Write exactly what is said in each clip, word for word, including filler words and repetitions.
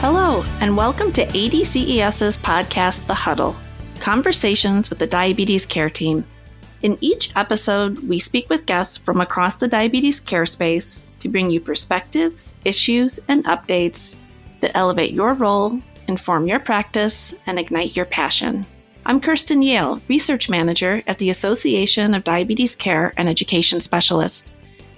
Hello, and welcome to A D C E S's podcast, The Huddle, Conversations with the Diabetes Care Team. In each episode, we speak with guests from across the diabetes care space to bring you perspectives, issues, and updates that elevate your role, inform your practice, and ignite your passion. I'm Kirsten Yale, Research Manager at the Association of Diabetes Care and Education Specialists.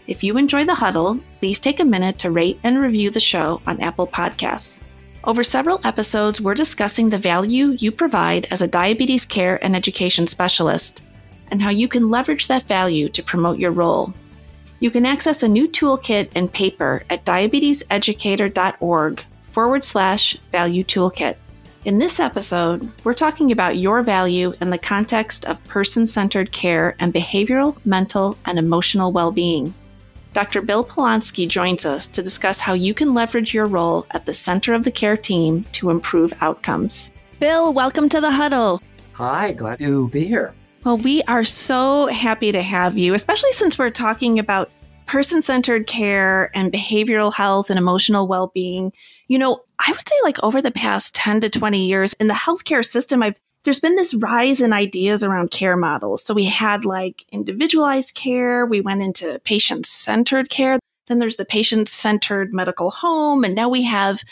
If you enjoy The Huddle, please take a minute to rate and review the show on Apple Podcasts. Over several episodes, we're discussing the value you provide as a diabetes care and education specialist, and how you can leverage that value to promote your role. You can access a new toolkit and paper at diabeteseducator.org forward slash value toolkit. In this episode, we're talking about your value in the context of person-centered care and behavioral, mental, and emotional well-being. Doctor Bill Polonsky joins us to discuss how you can leverage your role at the center of the care team to improve outcomes. Bill, welcome to The Huddle. Hi, glad to be here. Well, we are so happy to have you, especially since we're talking about person-centered care and behavioral health and emotional well-being. You know, I would say like over the past ten to twenty years in the healthcare system, I've there's been this rise in ideas around care models. So we had like individualized care, we went into patient-centered care, then there's the patient-centered medical home, and now we have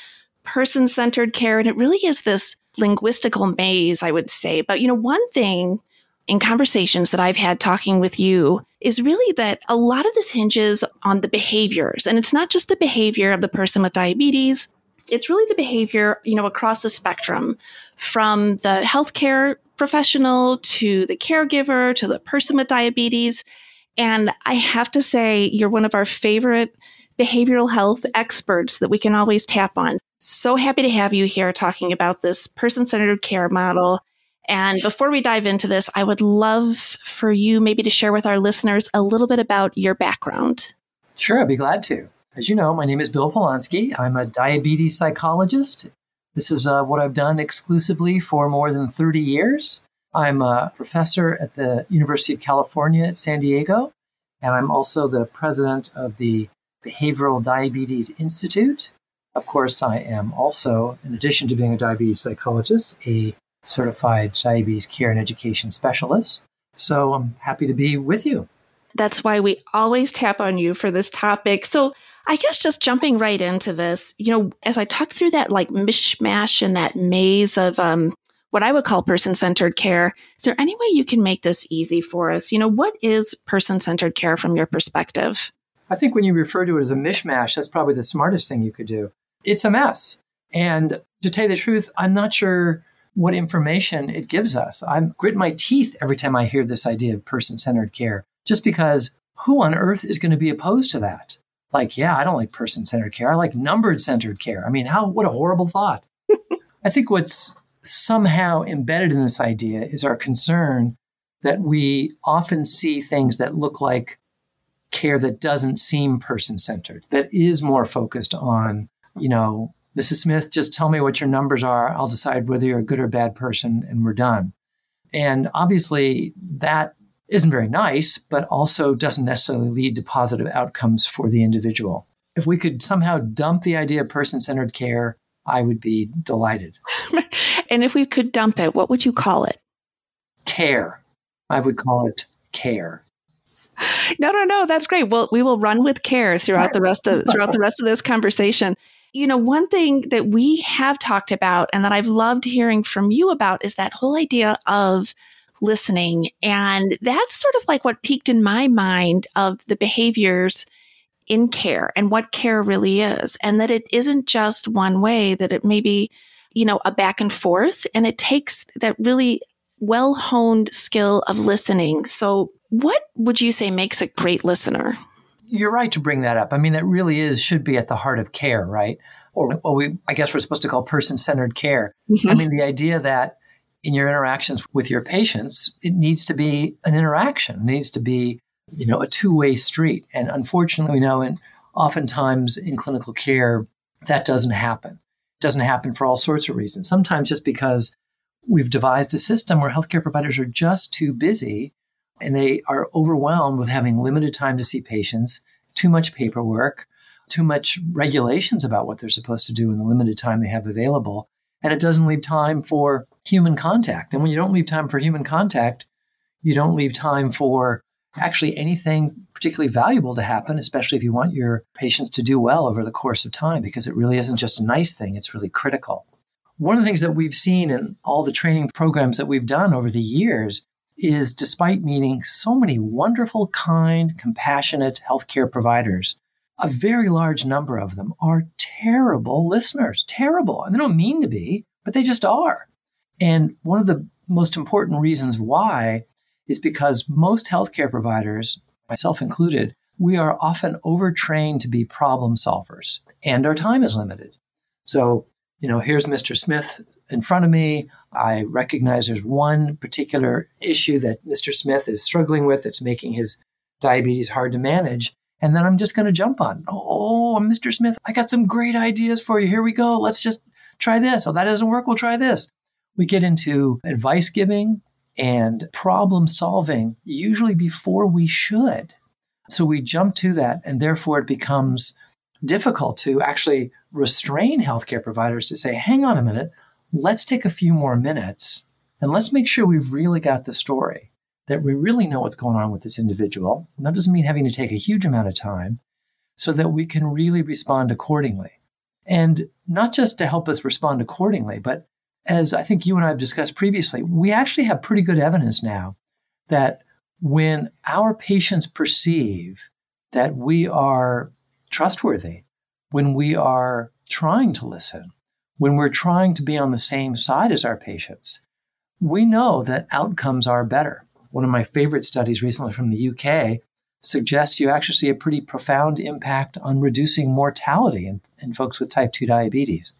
person-centered care. And it really is this linguistical maze, I would say. But, you know, one thing in conversations that I've had talking with you is really that a lot of this hinges on the behaviors. And it's not just the behavior of the person with diabetes. It's really the behavior, you know, across the spectrum, from the healthcare professional to the caregiver to the person with diabetes. And I have to say, you're one of our favorite behavioral health experts that we can always tap on. So happy to have you here talking about this person-centered care model. And before we dive into this, I would love for you maybe to share with our listeners a little bit about your background. Sure, I'd be glad to. As you know, my name is Bill Polonsky. I'm a diabetes psychologist. This is uh, what I've done exclusively for more than thirty years. I'm a professor at the University of California at San Diego, and I'm also the president of the Behavioral Diabetes Institute. Of course, I am also, in addition to being a diabetes psychologist, a certified diabetes care and education specialist. So I'm happy to be with you. That's why we always tap on you for this topic. So I guess just jumping right into this, you know, as I talk through that like mishmash and that maze of um, what I would call person-centered care, is there any way you can make this easy for us? You know, what is person-centered care from your perspective? I think when you refer to it as a mishmash, that's probably the smartest thing you could do. It's a mess. And to tell you the truth, I'm not sure what information it gives us. I grit my teeth every time I hear this idea of person-centered care, just because who on earth is going to be opposed to that? Like, yeah, I don't like person-centered care. I like numbered-centered care. I mean, how? What a horrible thought. I think what's somehow embedded in this idea is our concern that we often see things that look like care that doesn't seem person-centered, that is more focused on, you know, Missus Smith, just tell me what your numbers are. I'll decide whether you're a good or bad person, and we're done. And obviously, that isn't very nice, but also doesn't necessarily lead to positive outcomes for the individual. If we could somehow dump the idea of person-centered care, I would be delighted. And if we could dump it, what would you call it? Care. I would call it care. No, no, no. That's great. Well, we will run with care throughout the rest of throughout the rest of this conversation. You know, one thing that we have talked about and that I've loved hearing from you about is that whole idea of listening. And that's sort of like what peaked in my mind of the behaviors in care and what care really is. And that it isn't just one way, that it may be, you know, a back and forth. And it takes that really well-honed skill of listening. So what would you say makes a great listener? You're right to bring that up. I mean, that really is should be at the heart of care, right? or what we, I guess we're supposed to call person-centered care. Mm-hmm. I mean, the idea that in your interactions with your patients, it needs to be an interaction, it needs to be, you know, a two-way street. And unfortunately, we know, and oftentimes in clinical care, that doesn't happen. It doesn't happen for all sorts of reasons. Sometimes just because we've devised a system where healthcare providers are just too busy and they are overwhelmed with having limited time to see patients, too much paperwork, too much regulations about what they're supposed to do in the limited time they have available. And it doesn't leave time for human contact. And when you don't leave time for human contact, you don't leave time for actually anything particularly valuable to happen, especially if you want your patients to do well over the course of time, because it really isn't just a nice thing. It's really critical. One of the things that we've seen in all the training programs that we've done over the years is, despite meeting so many wonderful, kind, compassionate healthcare providers, a very large number of them are terrible listeners, terrible. And they don't mean to be, but they just are. And one of the most important reasons why is because most healthcare providers, myself included, we are often overtrained to be problem solvers, and our time is limited. So, you know, here's Mister Smith in front of me. I recognize there's one particular issue that Mister Smith is struggling with that's making his diabetes hard to manage. And then I'm just going to jump on. Oh, Mister Smith, I got some great ideas for you. Here we go. Let's just try this. Oh, that doesn't work. We'll try this. We get into advice giving and problem solving usually before we should. So we jump to that, and therefore it becomes difficult to actually restrain healthcare providers to say, hang on a minute, let's take a few more minutes and let's make sure we've really got the story, that we really know what's going on with this individual. And that doesn't mean having to take a huge amount of time, so that we can really respond accordingly. And not just to help us respond accordingly, but as I think you and I have discussed previously, we actually have pretty good evidence now that when our patients perceive that we are trustworthy, when we are trying to listen, when we're trying to be on the same side as our patients, we know that outcomes are better. One of my favorite studies recently from the U K suggests you actually see a pretty profound impact on reducing mortality in, in folks with type two diabetes.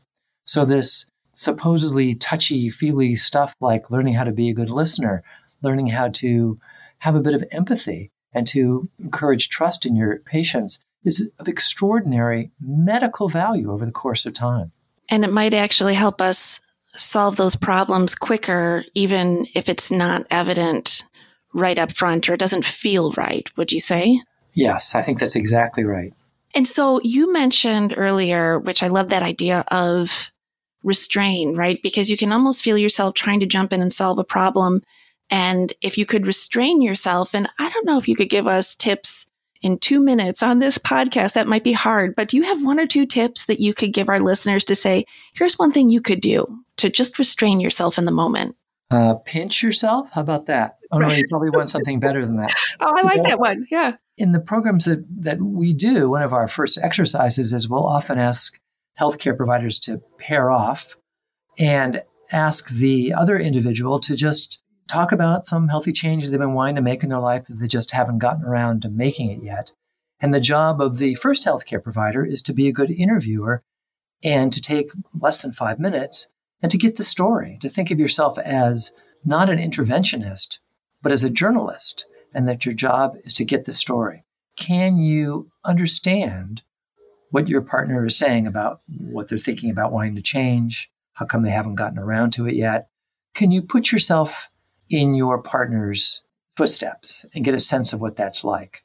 So this supposedly touchy-feely stuff like learning how to be a good listener, learning how to have a bit of empathy and to encourage trust in your patients is of extraordinary medical value over the course of time. And it might actually help us solve those problems quicker, even if it's not evident right up front or it doesn't feel right, would you say? Yes, I think that's exactly right. And so you mentioned earlier, which I love that idea of restrain, right? Because you can almost feel yourself trying to jump in and solve a problem. And if you could restrain yourself, and I don't know if you could give us tips in two minutes on this podcast, that might be hard, but do you have one or two tips that you could give our listeners to say, here's one thing you could do to just restrain yourself in the moment? Uh, pinch yourself? How about that? Oh, no, you probably want something better than that. Oh, I like that one. Yeah. In the programs that, that we do, one of our first exercises is we'll often ask healthcare providers to pair off and ask the other individual to just talk about some healthy change they've been wanting to make in their life that they just haven't gotten around to making it yet. And the job of the first healthcare provider is to be a good interviewer and to take less than five minutes and to get the story, to think of yourself as not an interventionist, but as a journalist, and that your job is to get the story. Can you understand what your partner is saying about what they're thinking about wanting to change? How come they haven't gotten around to it yet? Can you put yourself in your partner's footsteps and get a sense of what that's like?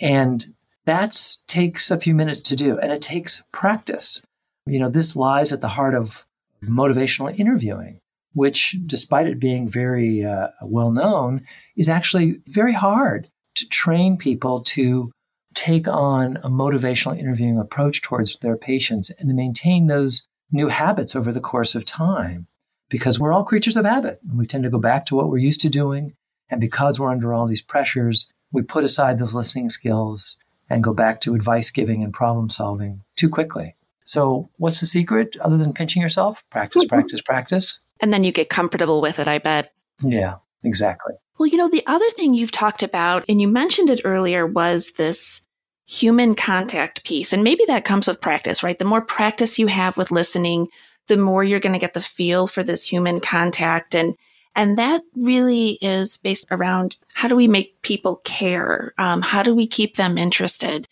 And that takes a few minutes to do, and it takes practice. You know, this lies at the heart of motivational interviewing, which, despite it being very uh, well known, is actually very hard to train people to take on a motivational interviewing approach towards their patients and to maintain those new habits over the course of time. Because we're all creatures of habit, and we tend to go back to what we're used to doing. And because we're under all these pressures, we put aside those listening skills and go back to advice giving and problem solving too quickly. So what's the secret other than pinching yourself? Practice, practice, practice. And then you get comfortable with it, I bet. Yeah, exactly. Well, you know, the other thing you've talked about, and you mentioned it earlier, was this human contact piece. And maybe that comes with practice, right? The more practice you have with listening, the more you're going to get the feel for this human contact. And and that really is based around how do we make people care? Um, how do we keep them interested?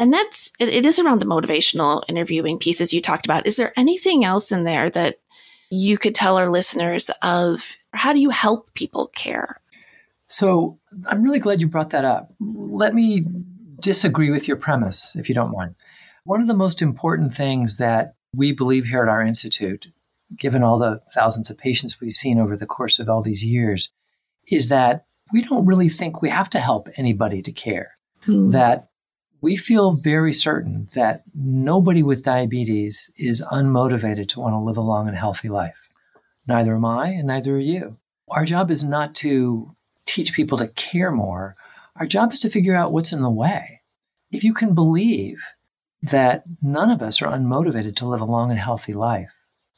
And that's it, it is around the motivational interviewing pieces you talked about. Is there anything else in there that you could tell our listeners of how do you help people care? So I'm really glad you brought that up. Let me disagree with your premise, if you don't mind. One of the most important things that we believe here at our institute, given all the thousands of patients we've seen over the course of all these years, is that we don't really think we have to help anybody to care. Hmm. That we feel very certain that nobody with diabetes is unmotivated to want to live a long and healthy life. Neither am I, and neither are you. Our job is not to teach people to care more. Our job is to figure out what's in the way. If you can believe that none of us are unmotivated to live a long and healthy life,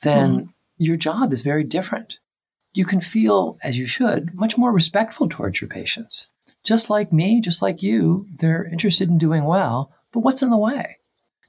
then mm-hmm. your job is very different. You can feel, as you should, much more respectful towards your patients. Just like me, just like you, they're interested in doing well, but what's in the way?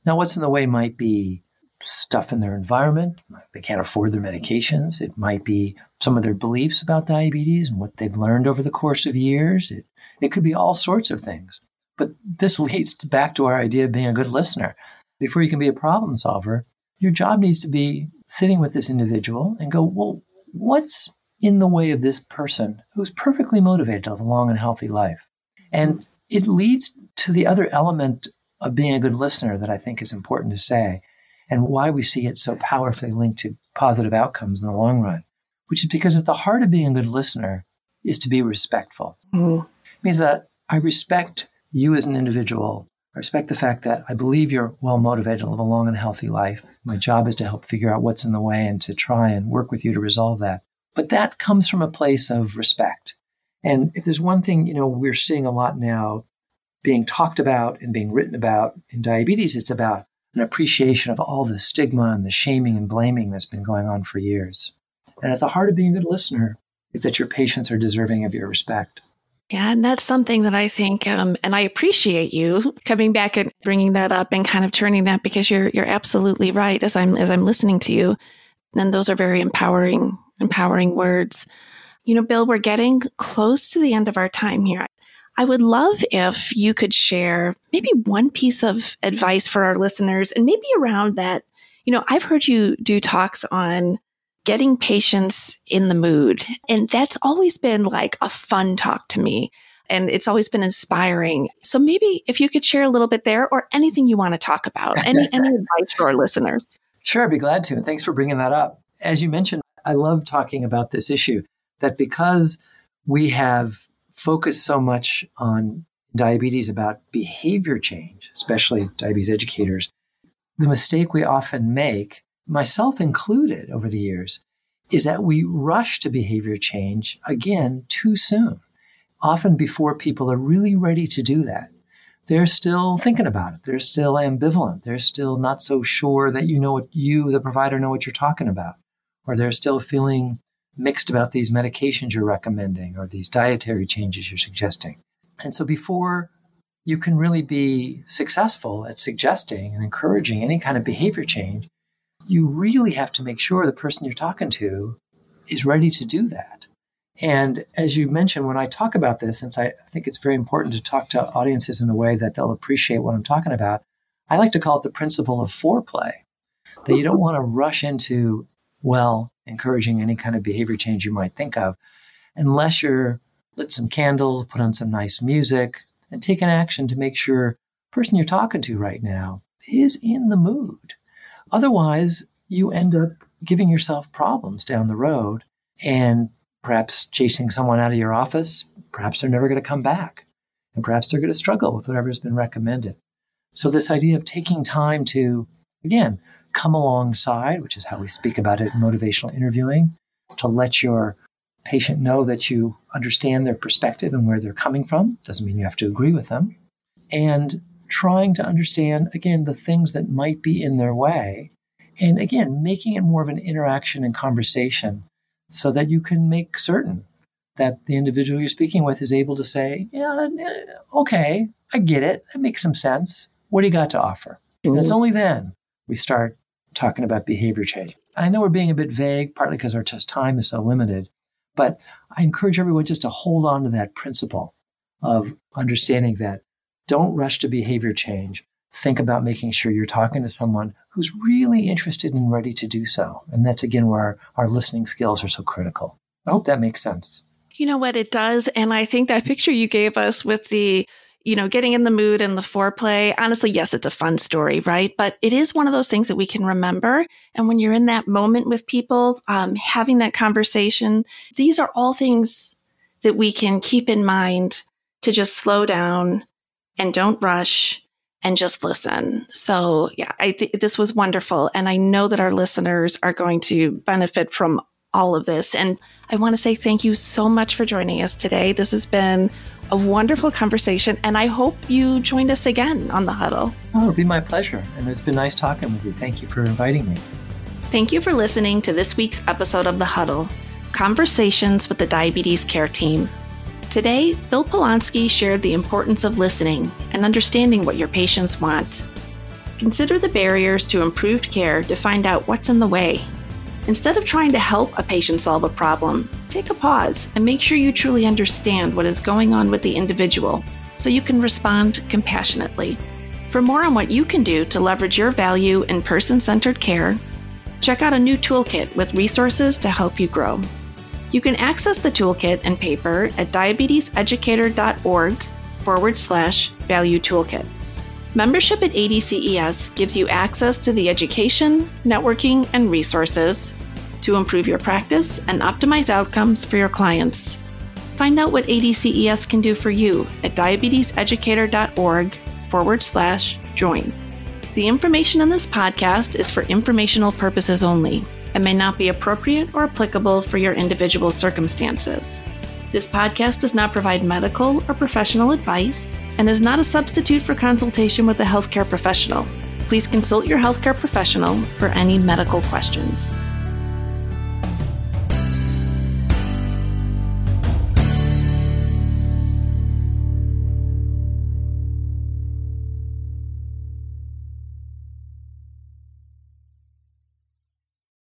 Now, what's in the way might be stuff in their environment. They can't afford their medications. It might be some of their beliefs about diabetes and what they've learned over the course of years. It, it could be all sorts of things. But this leads back to our idea of being a good listener. Before you can be a problem solver, your job needs to be sitting with this individual and go, well, what's in the way of this person who's perfectly motivated to have a long and healthy life? And it leads to the other element of being a good listener that I think is important to say, and why we see it so powerfully linked to positive outcomes in the long run, which is because at the heart of being a good listener is to be respectful. Mm-hmm. It means that I respect you as an individual. I respect the fact that I believe you're well motivated to live a long and healthy life. My job is to help figure out what's in the way and to try and work with you to resolve that. But that comes from a place of respect. And if there's one thing, you know, we're seeing a lot now being talked about and being written about in diabetes, it's about an appreciation of all the stigma and the shaming and blaming that's been going on for years. And at the heart of being a good listener is that your patients are deserving of your respect. Yeah, and that's something that I think, um, and I appreciate you coming back and bringing that up and kind of turning that, because you're you're absolutely right. As I'm as I'm listening to you, and those are very empowering empowering words. You know, Bill, we're getting close to the end of our time here. I would love if you could share maybe one piece of advice for our listeners, and maybe around that. You know, I've heard you do talks on getting patients in the mood. And that's always been like a fun talk to me. And it's always been inspiring. So maybe if you could share a little bit there, or anything you want to talk about, any any advice for our listeners. Sure, I'd be glad to. And thanks for bringing that up. As you mentioned, I love talking about this issue, that because we have focused so much on diabetes about behavior change, especially diabetes educators, the mistake we often make, myself included over the years, is that we rush to behavior change, again, too soon, often before people are really ready to do that. They're still thinking about it. They're still ambivalent. They're still not so sure that you know what you, the provider, know what you're talking about, or they're still feeling mixed about these medications you're recommending or these dietary changes you're suggesting. And so before you can really be successful at suggesting and encouraging any kind of behavior change, you really have to make sure the person you're talking to is ready to do that. And as you mentioned, when I talk about this, since I think it's very important to talk to audiences in a way that they'll appreciate what I'm talking about, I like to call it the principle of foreplay, that you don't want to rush into, well, encouraging any kind of behavior change you might think of, unless you're lit some candles, put on some nice music, and take an action to make sure the person you're talking to right now is in the mood. Otherwise, you end up giving yourself problems down the road and perhaps chasing someone out of your office. Perhaps they're never going to come back, and perhaps they're going to struggle with whatever's been recommended. So this idea of taking time to, again, come alongside, which is how we speak about it in motivational interviewing, to let your patient know that you understand their perspective and where they're coming from. Doesn't mean you have to agree with them. And trying to understand, again, the things that might be in their way. And again, making it more of an interaction and conversation so that you can make certain that the individual you're speaking with is able to say, yeah, okay, I get it. That makes some sense. What do you got to offer? Mm-hmm. And it's only then we start talking about behavior change. I know we're being a bit vague, partly because our just time is so limited, but I encourage everyone just to hold on to that principle of understanding that don't rush to behavior change. Think about making sure you're talking to someone who's really interested and ready to do so. And that's, again, where our, our listening skills are so critical. I hope that makes sense. You know what? It does. And I think that picture you gave us with the, you know, getting in the mood and the foreplay, honestly, yes, it's a fun story, right? But it is one of those things that we can remember. And when you're in that moment with people, um, having that conversation, these are all things that we can keep in mind to just slow down and don't rush and just listen. So yeah, I th- this was wonderful. And I know that our listeners are going to benefit from all of this. And I want to say thank you so much for joining us today. This has been a wonderful conversation, and I hope you joined us again on The Huddle. Oh, it'll be my pleasure. And it's been nice talking with you. Thank you for inviting me. Thank you for listening to this week's episode of The Huddle, Conversations with the Diabetes Care Team. Today, Bill Polonsky shared the importance of listening and understanding what your patients want. Consider the barriers to improved care to find out what's in the way. Instead of trying to help a patient solve a problem, take a pause and make sure you truly understand what is going on with the individual so you can respond compassionately. For more on what you can do to leverage your value in person-centered care, check out a new toolkit with resources to help you grow. You can access the toolkit and paper at diabeteseducator.org forward slash value toolkit. Membership at A D C E S gives you access to the education, networking, and resources to improve your practice and optimize outcomes for your clients. Find out what A D C E S can do for you at diabeteseducator.org forward slash join. The information in this podcast is for informational purposes only and may not be appropriate or applicable for your individual circumstances. This podcast does not provide medical or professional advice and is not a substitute for consultation with a healthcare professional. Please consult your healthcare professional for any medical questions.